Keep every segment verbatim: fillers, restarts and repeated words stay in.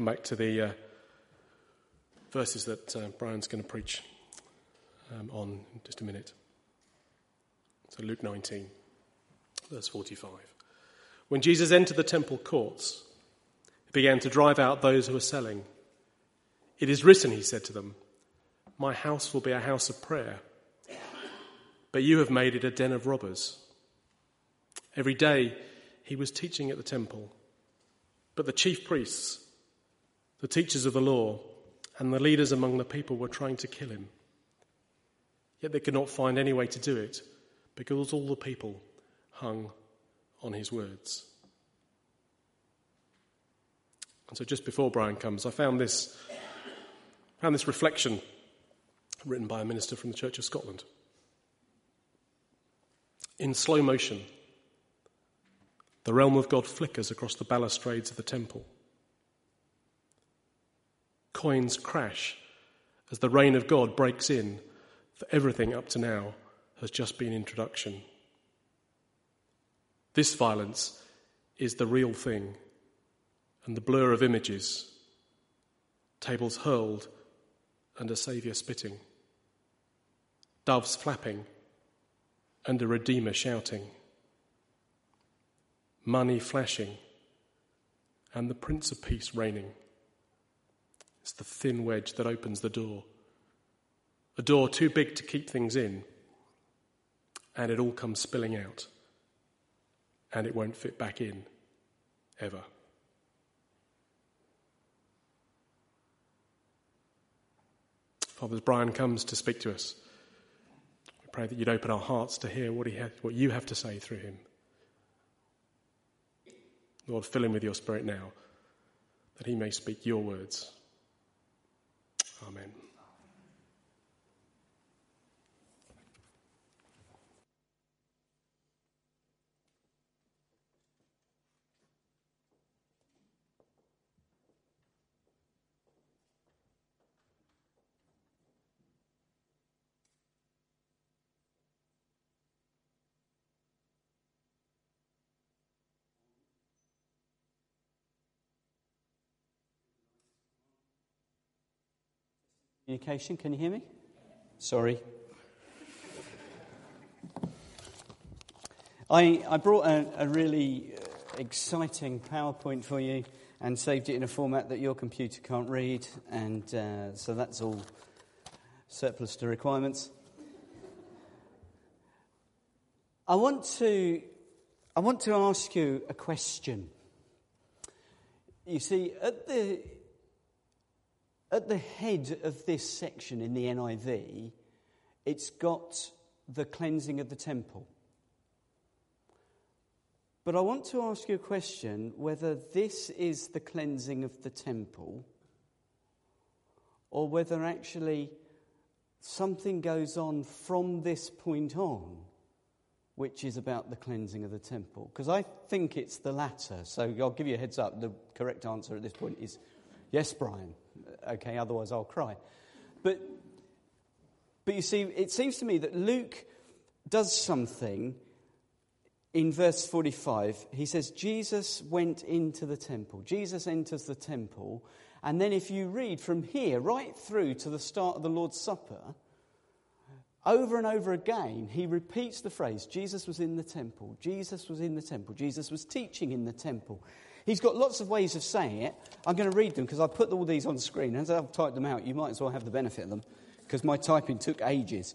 come back to the uh, verses that uh, Brian's going to preach um, on in just a minute. So Luke nineteen, verse forty-five. When Jesus entered the temple courts, he began to drive out those who were selling. It is written, he said to them, my house will be a house of prayer, but you have made it a den of robbers. Every day he was teaching at the temple, but the chief priests, the teachers of the law, and the leaders among the people were trying to kill him. Yet they could not find any way to do it, because all the people hung on his words. And so just before Brian comes, I found this, found this reflection written by a minister from the Church of Scotland. In slow motion, the realm of God flickers across the balustrades of the temple. Coins crash as the reign of God breaks in, for everything up to now has just been introduction. This violence is the real thing, and the blur of images, tables hurled and a saviour spitting, doves flapping and a redeemer shouting, money flashing and the Prince of Peace reigning. It's the thin wedge that opens the door, a door too big to keep things in, and it all comes spilling out, and it won't fit back in, ever. Father, as Brian comes to speak to us, we pray that you'd open our hearts to hear what, he ha- what you have to say through him. Lord, fill him with your Spirit now, that he may speak your words. Amen. Communication, can you hear me? Sorry. I I brought a, a really exciting PowerPoint for you and saved it in a format that your computer can't read, and uh, so that's all surplus to requirements. I want to I want to ask you a question. You see, at the At the head of this section in the N I V, it's got the cleansing of the temple. But I want to ask you a question, whether this is the cleansing of the temple, or whether actually something goes on from this point on, which is about the cleansing of the temple. Because I think it's the latter. So I'll give you a heads up. The correct answer at this point is yes, Brian. Okay, otherwise I'll cry. But but you see, it seems to me that Luke does something in verse forty-five. He says, Jesus went into the temple. Jesus enters the temple. And then if you read from here right through to the start of the Lord's Supper, over and over again, he repeats the phrase, Jesus was in the temple. Jesus was in the temple. Jesus was teaching in the temple. He's got lots of ways of saying it. I'm going to read them because I put all these on screen. As I've typed them out, you might as well have the benefit of them because my typing took ages.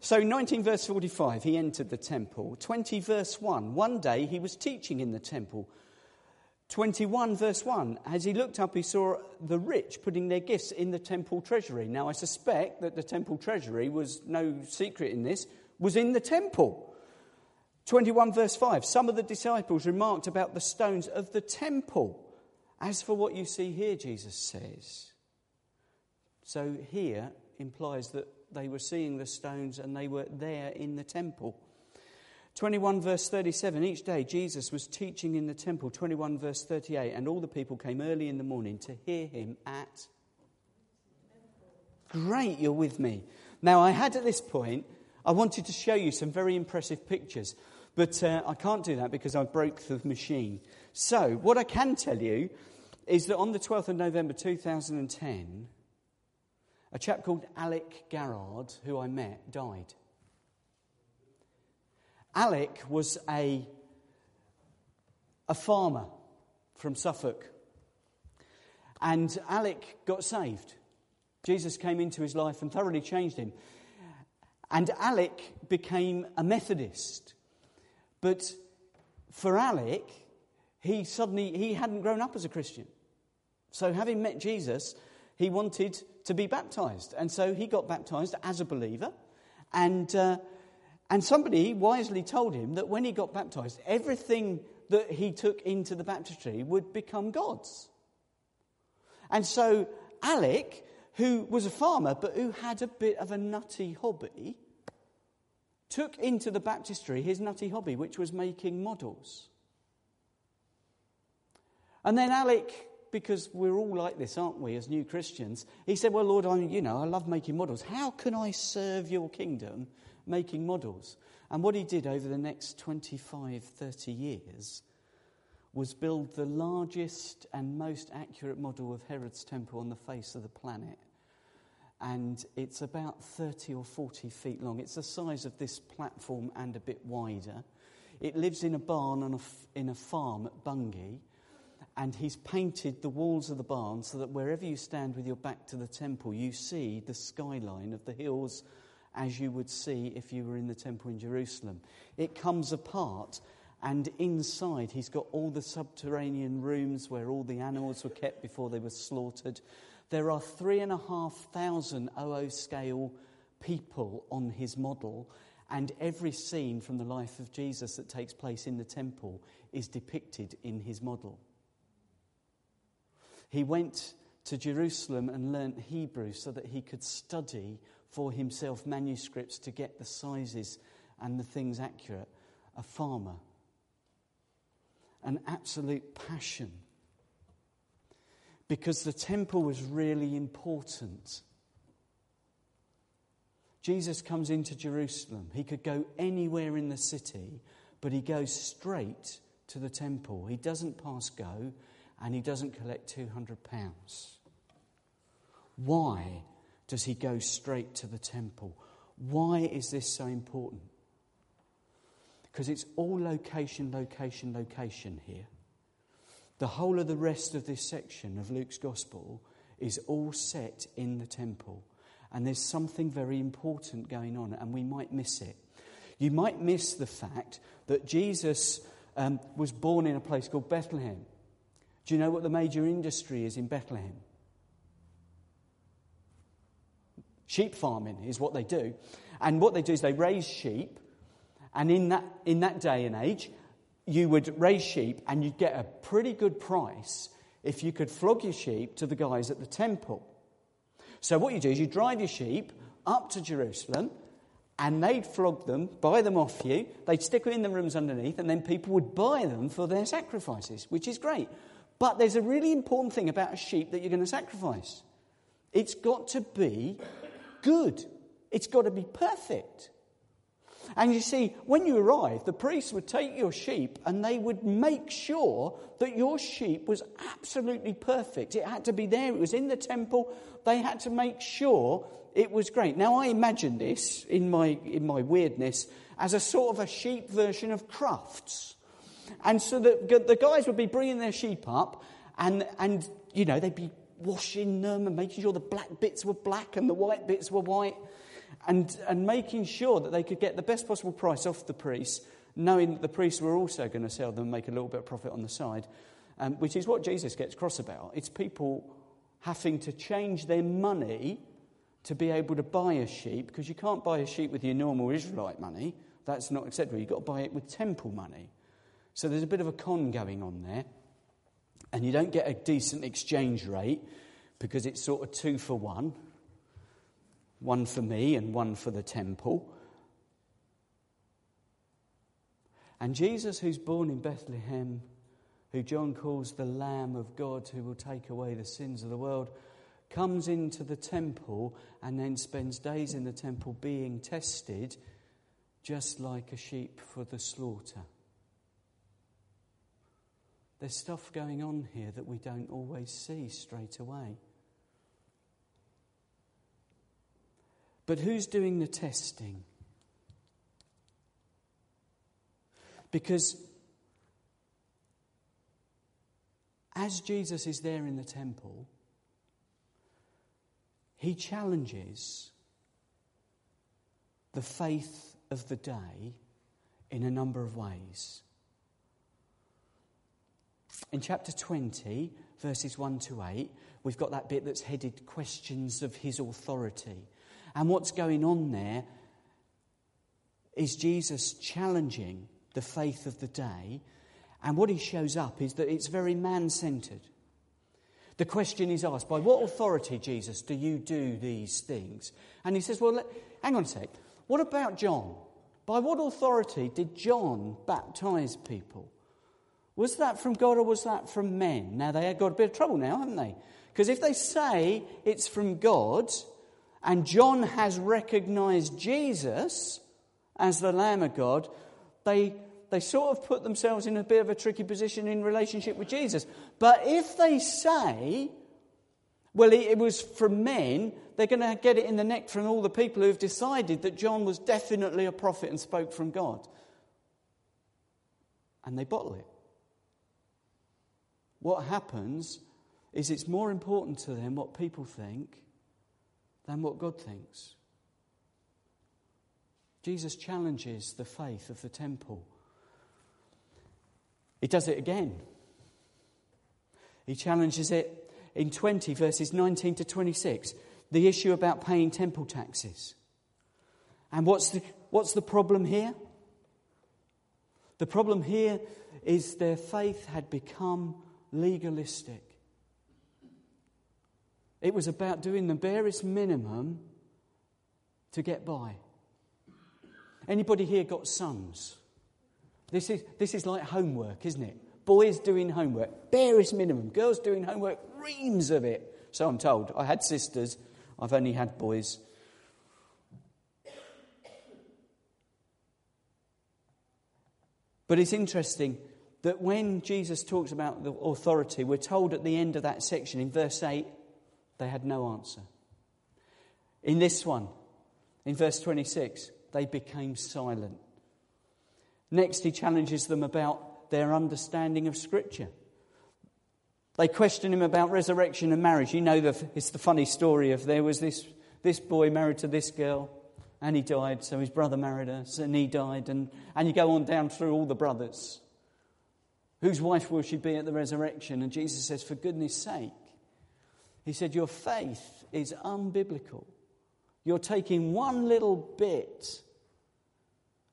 So nineteen verse forty-five, he entered the temple. twenty verse one, one day he was teaching in the temple. twenty-one verse one, as he looked up, he saw the rich putting their gifts in the temple treasury. Now I suspect that the temple treasury was no secret in this, was in the temple. twenty-one verse five, some of the disciples remarked about the stones of the temple. As for what you see here, Jesus says. So here implies that they were seeing the stones and they were there in the temple. twenty-one verse thirty-seven, each day Jesus was teaching in the temple. twenty-one verse thirty-eight, and all the people came early in the morning to hear him at... Great, you're with me. Now I had at this point, I wanted to show you some very impressive pictures. But uh, I can't do that because I broke the machine. So what I can tell you is that on the twelfth of November two thousand ten, a chap called Alec Garrard, who I met, died. Alec was a, a farmer from Suffolk. And Alec got saved. Jesus came into his life and thoroughly changed him. And Alec became a Methodist. But for Alec, he suddenly, he hadn't grown up as a Christian. So having met Jesus, he wanted to be baptised. And so he got baptised as a believer. And uh, and somebody wisely told him that when he got baptised, everything that he took into the baptistry would become God's. And so Alec, who was a farmer but who had a bit of a nutty hobby, took into the baptistry his nutty hobby, which was making models. And then Alec, because we're all like this, aren't we, as new Christians, he said, well, Lord, I'm, you know, I love making models. How can I serve your kingdom making models? And what he did over the next twenty-five, thirty years was build the largest and most accurate model of Herod's Temple on the face of the planet. And it's about thirty or forty feet long. It's the size of this platform and a bit wider. It lives in a barn on a f- in a farm at Bungie. And he's painted the walls of the barn so that wherever you stand with your back to the temple, you see the skyline of the hills as you would see if you were in the temple in Jerusalem. It comes apart. And inside, he's got all the subterranean rooms where all the animals were kept before they were slaughtered. There are three and a half thousand O O scale people on his model, and every scene from the life of Jesus that takes place in the temple is depicted in his model. He went to Jerusalem and learnt Hebrew so that he could study for himself manuscripts to get the sizes and the things accurate. A farmer. An absolute passion, because the temple was really important. Jesus comes into Jerusalem. He could go anywhere in the city, but he goes straight to the temple. He doesn't pass go, and he doesn't collect two hundred pounds. Why does he go straight to the temple? Why is this so important? Because it's all location, location, location here. The whole of the rest of this section of Luke's Gospel is all set in the temple. And there's something very important going on, and we might miss it. You might miss the fact that Jesus um, was born in a place called Bethlehem. Do you know what the major industry is in Bethlehem? Sheep farming is what they do. And what they do is they raise sheep. And in that in that day and age, you would raise sheep and you'd get a pretty good price if you could flog your sheep to the guys at the temple. So what you do is you drive your sheep up to Jerusalem and they'd flog them, buy them off you. They'd stick them in the rooms underneath and then people would buy them for their sacrifices, which is great. But there's a really important thing about a sheep that you're going to sacrifice. It's got to be good. It's got to be perfect. And you see, when you arrive, the priests would take your sheep and they would make sure that your sheep was absolutely perfect. It had to be there. It was in the temple. They had to make sure it was great. Now, I imagine this, in my in my weirdness, as a sort of a sheep version of Crufts. And so the, the guys would be bringing their sheep up and, and, you know, they'd be washing them and making sure the black bits were black and the white bits were white. And and making sure that they could get the best possible price off the priests, knowing that the priests were also going to sell them and make a little bit of profit on the side, um, which is what Jesus gets cross about. It's people having to change their money to be able to buy a sheep, because you can't buy a sheep with your normal Israelite money. That's not acceptable. You've got to buy it with temple money. So there's a bit of a con going on there. And you don't get a decent exchange rate because it's sort of two for one. One for me and one for the temple. And Jesus, who's born in Bethlehem, who John calls the Lamb of God, who will take away the sins of the world, comes into the temple and then spends days in the temple being tested, just like a sheep for the slaughter. There's stuff going on here that we don't always see straight away. But who's doing the testing? Because as Jesus is there in the temple, he challenges the faith of the day in a number of ways. In chapter twenty, verses one to eight, we've got that bit that's headed Questions of His Authority. And what's going on there is Jesus challenging the faith of the day, and what he shows up is that it's very man-centred. The question is asked, by what authority, Jesus, do you do these things? And he says, well, let, hang on a sec, what about John? By what authority did John baptise people? Was that from God or was that from men? Now, they have got a bit of trouble now, haven't they? Because if they say it's from God, and John has recognised Jesus as the Lamb of God, they they sort of put themselves in a bit of a tricky position in relationship with Jesus. But if they say, well, it was from men, they're going to get it in the neck from all the people who've decided that John was definitely a prophet and spoke from God. And they bottle it. What happens is it's more important to them what people think than what God thinks. Jesus challenges the faith of the temple. He does it again. He challenges it in twenty, verses nineteen to twenty-six, the issue about paying temple taxes. And what's the, what's the problem here? The problem here is their faith had become legalistic. It was about doing the barest minimum to get by. Anybody here got sons? This is this is like homework, isn't it? Boys doing homework, barest minimum. Girls doing homework, reams of it. So I'm told. I had sisters. I've only had boys. But it's interesting that when Jesus talks about the authority, we're told at the end of that section in verse eight, they had no answer. In this one, in verse twenty-six, they became silent. Next, he challenges them about their understanding of Scripture. They question him about resurrection and marriage. You know, the, it's the funny story of there was this, this boy married to this girl, and he died, so his brother married us, and he died, and, and you go on down through all the brothers. Whose wife will she be at the resurrection? And Jesus says, for goodness sake, he said, your faith is unbiblical. You're taking one little bit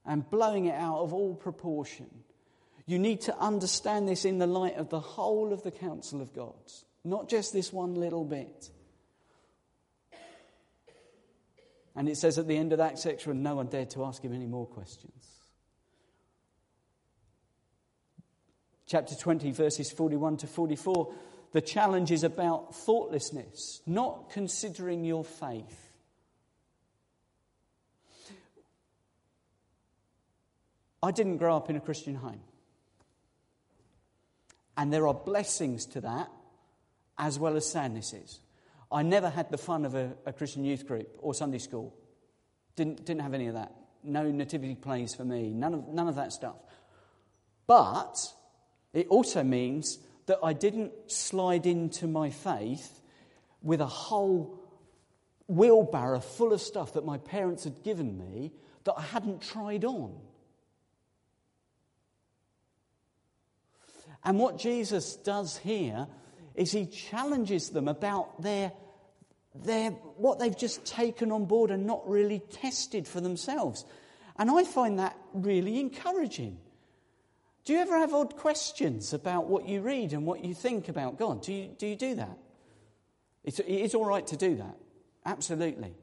and blowing it out of all proportion. You need to understand this in the light of the whole of the counsel of God, not just this one little bit. And it says at the end of that section, no one dared to ask him any more questions. Chapter twenty, verses forty-one to forty-four. The challenge is about thoughtlessness, not considering your faith. I didn't grow up in a Christian home. And there are blessings to that, as well as sadnesses. I never had the fun of a, a Christian youth group or Sunday school. Didn't, didn't have any of that. No nativity plays for me. None of, none of that stuff. But it also means that I didn't slide into my faith with a whole wheelbarrow full of stuff that my parents had given me that I hadn't tried on. And what Jesus does here is he challenges them about their, their what they've just taken on board and not really tested for themselves. And I find that really encouraging. Do you ever have odd questions about what you read and what you think about God? Do you do, you do that? It's, it is all right to do that. Absolutely.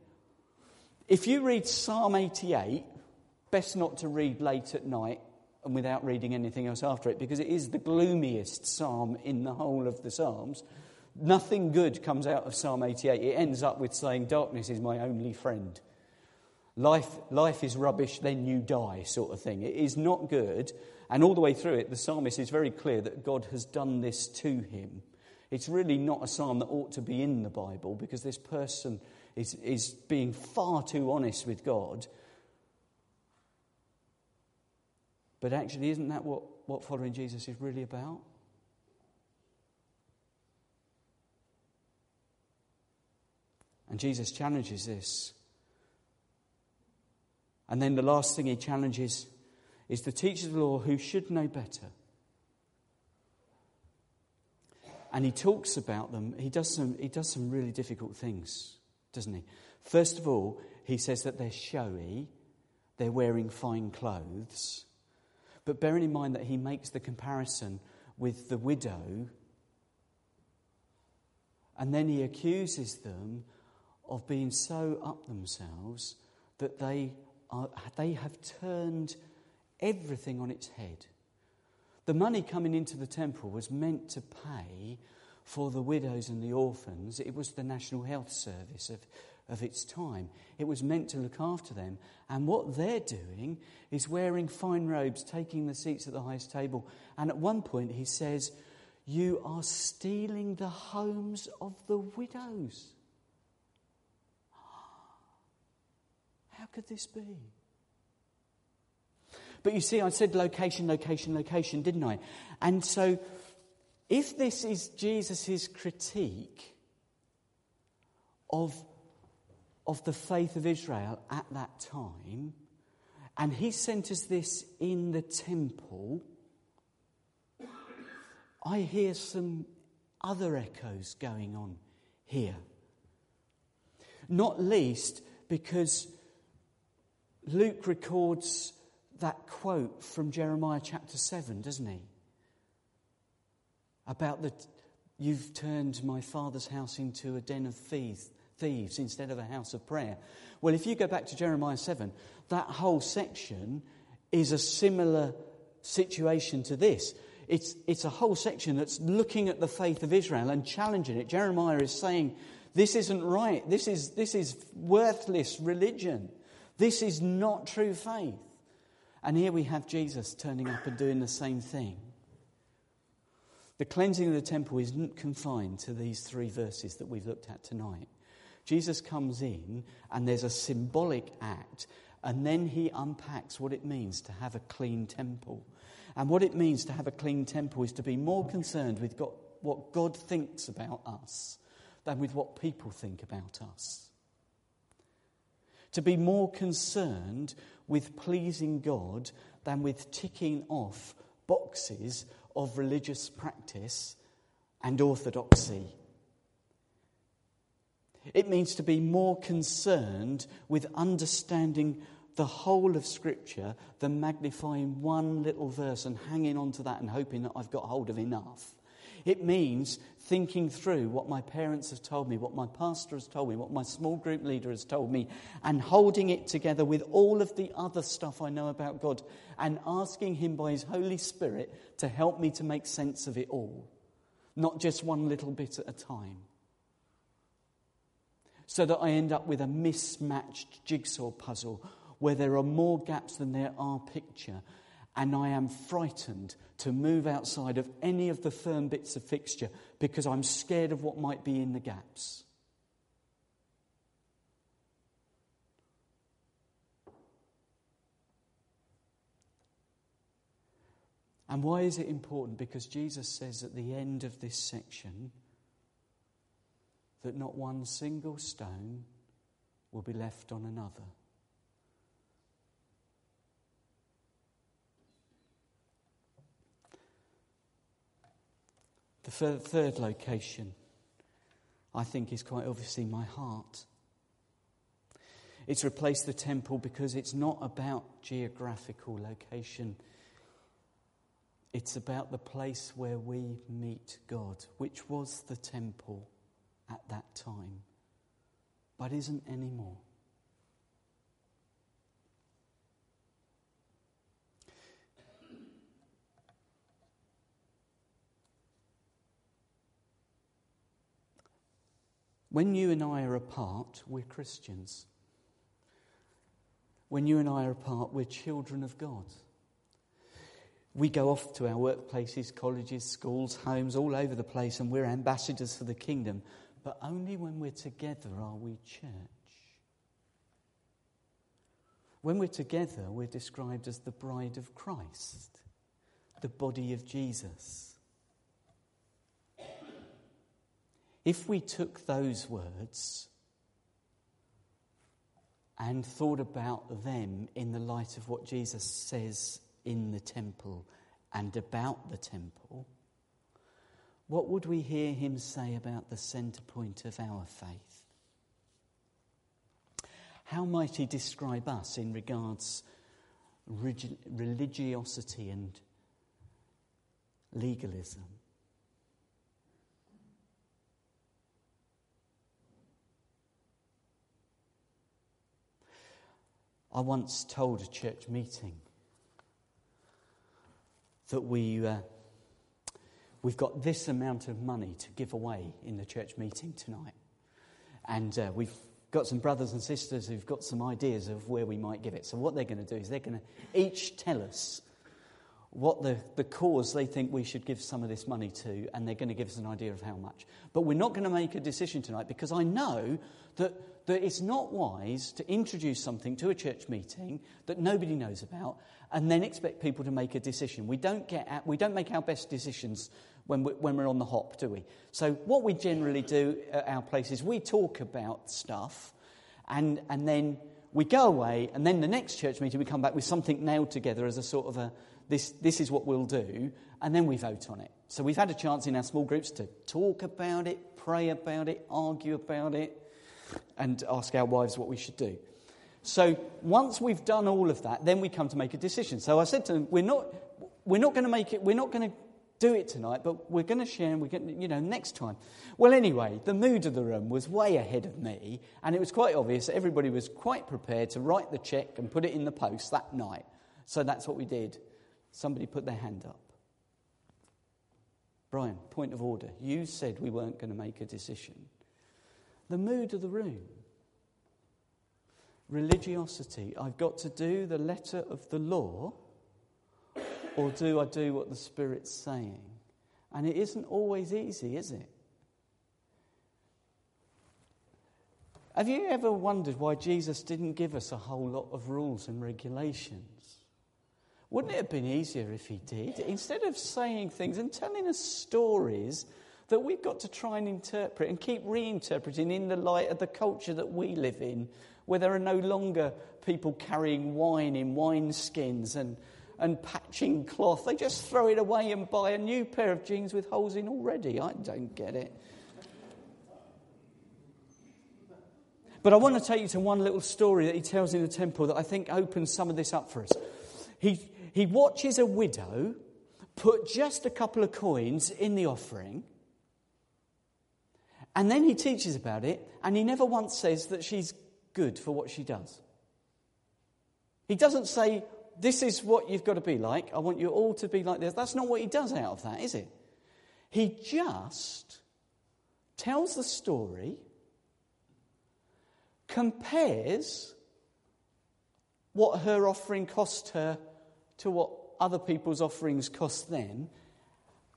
If you read Psalm eighty-eight, best not to read late at night and without reading anything else after it, because it is the gloomiest psalm in the whole of the Psalms. Nothing good comes out of Psalm eighty-eight. It ends up with saying, darkness is my only friend. Life, life is rubbish, then you die sort of thing. It is not good. And all the way through it, the psalmist is very clear that God has done this to him. It's really not a psalm that ought to be in the Bible because this person is, is being far too honest with God. But actually, isn't that what, what following Jesus is really about? And Jesus challenges this. And then the last thing he challenges is the teachers of the law who should know better. And he talks about them. He does some, he does some really difficult things, doesn't he? First of all, he says that they're showy, they're wearing fine clothes. But bearing in mind that he makes the comparison with the widow, and then he accuses them of being so up themselves that they are, they have turned everything on its head. The money coming into the temple was meant to pay for the widows and the orphans. It was the National Health Service of, of its time. It was meant to look after them. And what they're doing is wearing fine robes, taking the seats at the highest table. And at one point he says, "You are stealing the homes of the widows." How could this be? But you see, I said location, location, location, didn't I? And so, if this is Jesus' critique of, of the faith of Israel at that time, and he centres this in the temple, I hear some other echoes going on here. Not least because Luke records that quote from Jeremiah chapter seven, doesn't he? About the, you've turned my father's house into a den of thieves, thieves instead of a house of prayer. Well, if you go back to Jeremiah seven, that whole section is a similar situation to this. It's, it's a whole section that's looking at the faith of Israel and challenging it. Jeremiah is saying, this isn't right. This is, this is worthless religion. This is not true faith. And here we have Jesus turning up and doing the same thing. The cleansing of the temple isn't confined to these three verses that we've looked at tonight. Jesus comes in and there's a symbolic act, and then he unpacks what it means to have a clean temple. And what it means to have a clean temple is to be more concerned with God, what God thinks about us than with what people think about us. To be more concerned with pleasing God than with ticking off boxes of religious practice and orthodoxy. It means to be more concerned with understanding the whole of Scripture than magnifying one little verse and hanging on to that and hoping that I've got hold of enough. It means thinking through what my parents have told me, what my pastor has told me, what my small group leader has told me, and holding it together with all of the other stuff I know about God and asking him by his Holy Spirit to help me to make sense of it all, not just one little bit at a time, so that I end up with a mismatched jigsaw puzzle where there are more gaps than there are picture. And I am frightened to move outside of any of the firm bits of fixture because I'm scared of what might be in the gaps. And why is it important? Because Jesus says at the end of this section that not one single stone will be left on another. The third location, I think, is quite obviously my heart. It's replaced the temple because it's not about geographical location. It's about the place where we meet God, which was the temple at that time, but isn't anymore. When you and I are apart, we're Christians. when you and I are apart, we're children of God. We go off to our workplaces, colleges, schools, homes, all over the place, and we're ambassadors for the kingdom. But only when we're together are we church. When we're together, we're described as the bride of Christ, the body of Jesus. If we took those words and thought about them in the light of what Jesus says in the temple and about the temple, what would we hear him say about the centre point of our faith? How might he describe us in regards to religiosity and legalism? I once told a church meeting that we, uh, we've got this amount of money to give away in the church meeting tonight. And uh, we've got some brothers and sisters who've got some ideas of where we might give it. So what they're going to do is they're going to each tell us what the, the cause they think we should give some of this money to, and they're going to give us an idea of how much. But we're not going to make a decision tonight, because I know that, that it's not wise to introduce something to a church meeting that nobody knows about and then expect people to make a decision. We don't get at, we don't make our best decisions when we're, when we're on the hop, do we? So what we generally do at our place is we talk about stuff and and then we go away, and then the next church meeting we come back with something nailed together as a sort of a, this this is what we'll do, and then we vote on it. So we've had a chance in our small groups to talk about it, pray about it, argue about it, and ask our wives what we should do. So once we've done all of that, then we come to make a decision. So I said to them, we're not we're not going to make it, we're not going to do it tonight, but we're going to share, and we're going to, you know, next time. Well, anyway, the mood of the room was way ahead of me, and it was quite obvious that everybody was quite prepared to write the cheque and put it in the post that night. So that's what we did. Somebody put their hand up. Brian, point of order. You said we weren't going to make a decision. The mood of the room. Religiosity. I've got to do the letter of the law, or do I do what the Spirit's saying? And it isn't always easy, is it? Have you ever wondered why Jesus didn't give us a whole lot of rules and regulations? Wouldn't it have been easier if he did? Instead of saying things and telling us stories that we've got to try and interpret and keep reinterpreting in the light of the culture that we live in, where there are no longer people carrying wine in wineskins and and patching cloth. They just throw it away and buy a new pair of jeans with holes in already. I don't get it. But I want to take you to one little story that he tells in the temple that I think opens some of this up for us. He he watches a widow put just a couple of coins in the offering, and then he teaches about it, and he never once says that she's good for what she does. He doesn't say, this is what you've got to be like. I want you all to be like this. That's not what he does out of that, is it? He just tells the story, compares what her offering cost her to what other people's offerings cost them,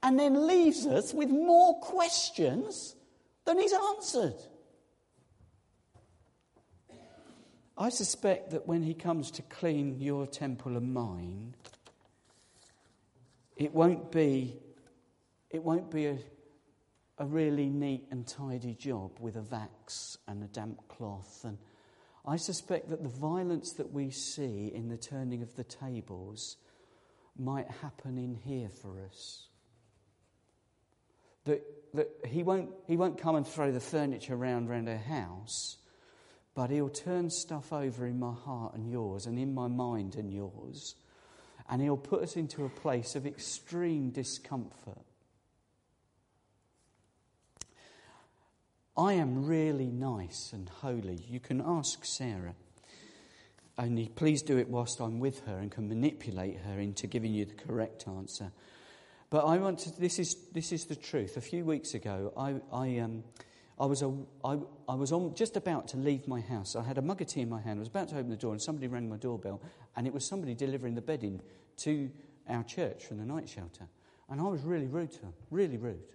and then leaves us with more questions than he's answered. I suspect that when he comes to clean your temple and mine, it won't be, it won't be a, a really neat and tidy job with a vax and a damp cloth. And I suspect that the violence that we see in the turning of the tables might happen in here for us. That that he won't he won't come and throw the furniture round round our house, but he'll turn stuff over in my heart and yours, and in my mind and yours, and he'll put us into a place of extreme discomfort. I am really nice and holy. You can ask Sarah. Only please do it whilst I'm with her and can manipulate her into giving you the correct answer. But I want to, this is this is the truth. A few weeks ago, I I um. I was, a, I, I was on, just about to leave my house. I had a mug of tea in my hand. I was about to open the door and somebody rang my doorbell, and it was somebody delivering the bedding to our church from the night shelter. And I was really rude to them, really rude.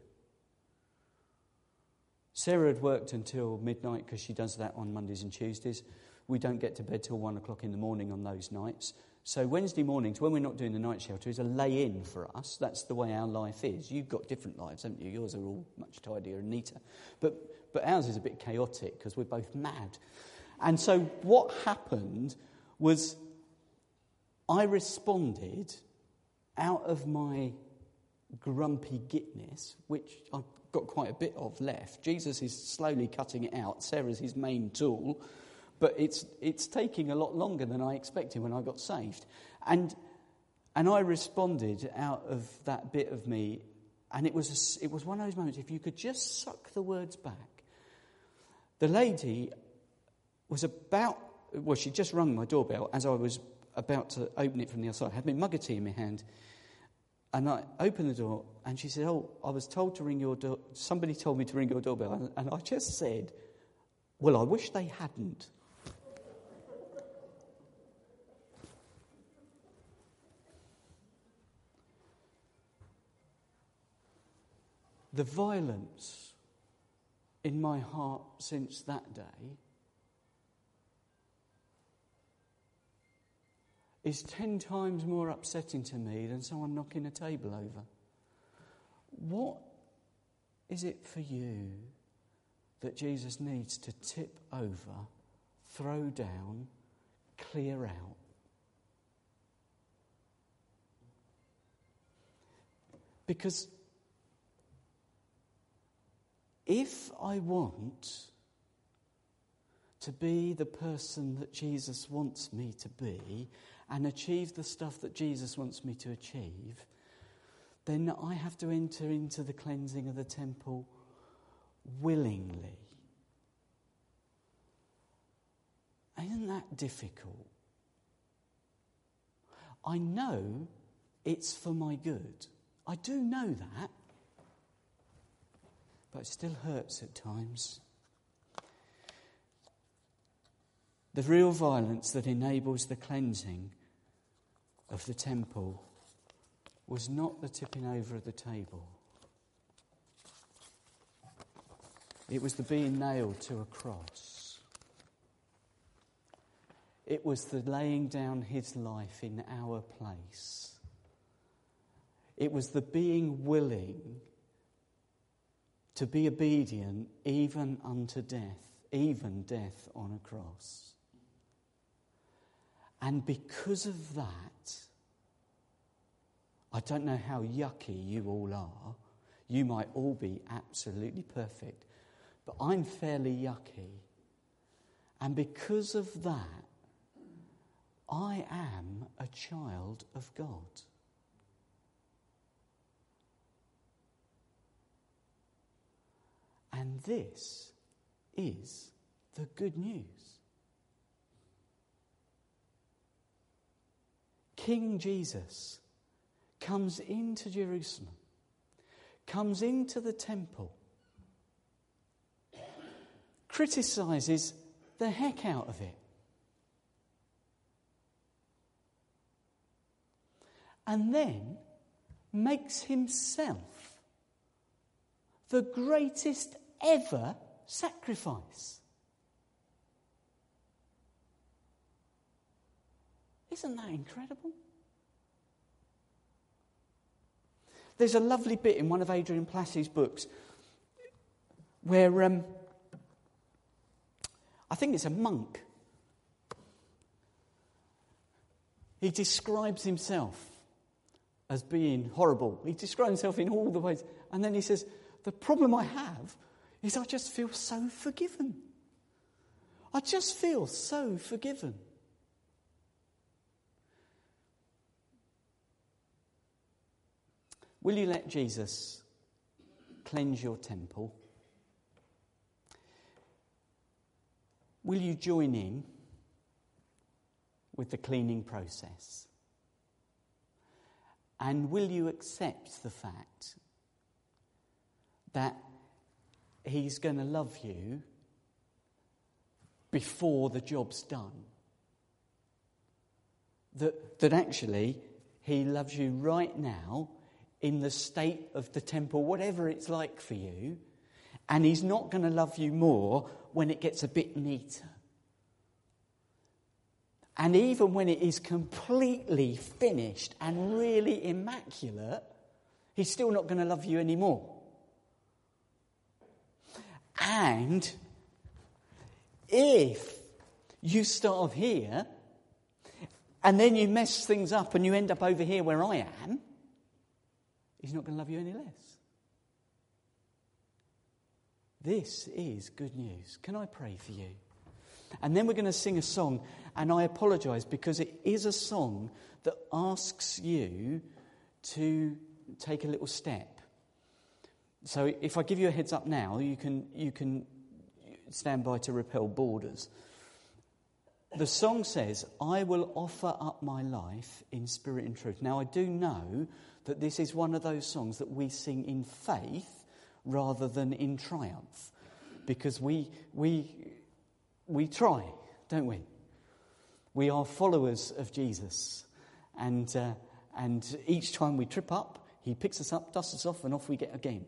Sarah had worked until midnight because she does that on Mondays and Tuesdays. We don't get to bed till one o'clock in the morning on those nights. So Wednesday mornings, when we're not doing the night shelter, is a lay-in for us. That's the way our life is. You've got different lives, haven't you? Yours are all much tidier and neater. But but ours is a bit chaotic because we're both mad. And so what happened was I responded out of my grumpy gitness, which I've got quite a bit of left. Jesus is slowly cutting it out. Sarah's his main tool. But it's it's taking a lot longer than I expected when I got saved. And and I responded out of that bit of me, and it was a, it was one of those moments, if you could just suck the words back. The lady was about, well, she just rung my doorbell as I was about to open it from the other side. I had my mug of tea in my hand, and I opened the door, and she said, oh, I was told to ring your door, somebody told me to ring your doorbell, and, and I just said, well, I wish they hadn't. The violence in my heart since that day is ten times more upsetting to me than someone knocking a table over. What is it for you that Jesus needs to tip over, throw down, clear out? Because if I want to be the person that Jesus wants me to be and achieve the stuff that Jesus wants me to achieve, then I have to enter into the cleansing of the temple willingly. Isn't that difficult? I know it's for my good. I do know that. But it still hurts at times. The real violence that enables the cleansing of the temple was not the tipping over of the table. It was the being nailed to a cross. It was the laying down his life in our place. It was the being willing to be obedient even unto death, even death on a cross. And because of that, I don't know how yucky you all are. You might all be absolutely perfect, but I'm fairly yucky. And because of that, I am a child of God. And this is the good news. King Jesus comes into Jerusalem, comes into the temple, criticizes the heck out of it. And then makes himself the greatest ever sacrifice. Isn't that incredible? There's a lovely bit in one of Adrian Plassey's books where um, I think it's a monk. He describes himself as being horrible. He describes himself in all the ways. And then he says, the problem I have is I just feel so forgiven. I just feel so forgiven. Will you let Jesus cleanse your temple? Will you join in with the cleaning process? And will you accept the fact that He's going to love you before the job's done. That, that actually he loves you right now in the state of the temple, whatever it's like for you, and he's not going to love you more when it gets a bit neater. And even when it is completely finished and really immaculate, he's still not going to love you anymore. And if you start here, and then you mess things up and you end up over here where I am, he's not going to love you any less. This is good news. Can I pray for you? And then we're going to sing a song, and I apologise because it is a song that asks you to take a little step. So if I give you a heads up now, you can you can stand by to repel borders. The song says, I will offer up my life in spirit and truth. Now, I do know that this is one of those songs that we sing in faith rather than in triumph, because we we we try, don't we? We are followers of Jesus, and uh, and each time we trip up, he picks us up, dusts us off, and off we get again.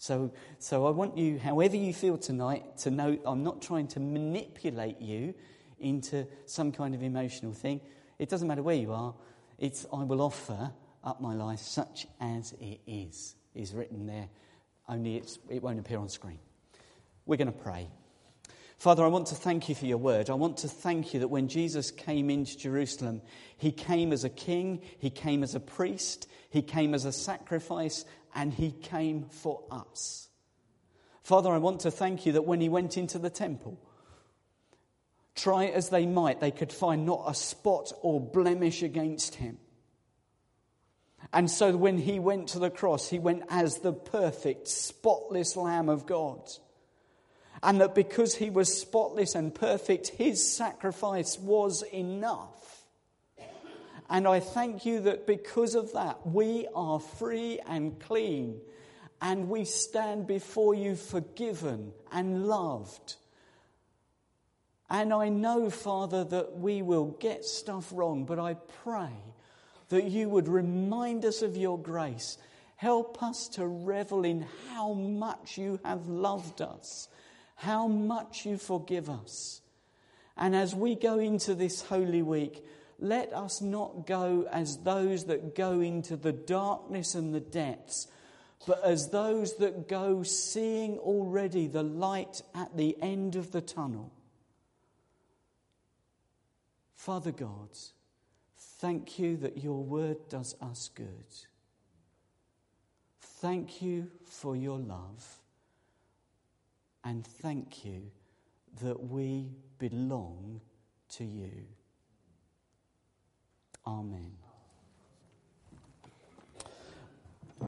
So, so I want you, however you feel tonight, to know I'm not trying to manipulate you into some kind of emotional thing. It doesn't matter where you are. It's I will offer up my life such as it is, is written there, only it's, it won't appear on screen. We're going to pray. Father, I want to thank you for your word. I want to thank you that when Jesus came into Jerusalem, he came as a king, he came as a priest, he came as a sacrifice, and he came for us. Father, I want to thank you that when he went into the temple, try as they might, they could find not a spot or blemish against him. And so when he went to the cross, he went as the perfect, spotless Lamb of God. And that because he was spotless and perfect, his sacrifice was enough. And I thank you that because of that, we are free and clean, and we stand before you forgiven and loved. And I know, Father, that we will get stuff wrong, but I pray that you would remind us of your grace. Help us to revel in how much you have loved us, how much you forgive us. And as we go into this Holy Week, let us not go as those that go into the darkness and the depths, but as those that go seeing already the light at the end of the tunnel. Father God, thank you that your word does us good. Thank you for your love. And thank you that we belong to you. Amen.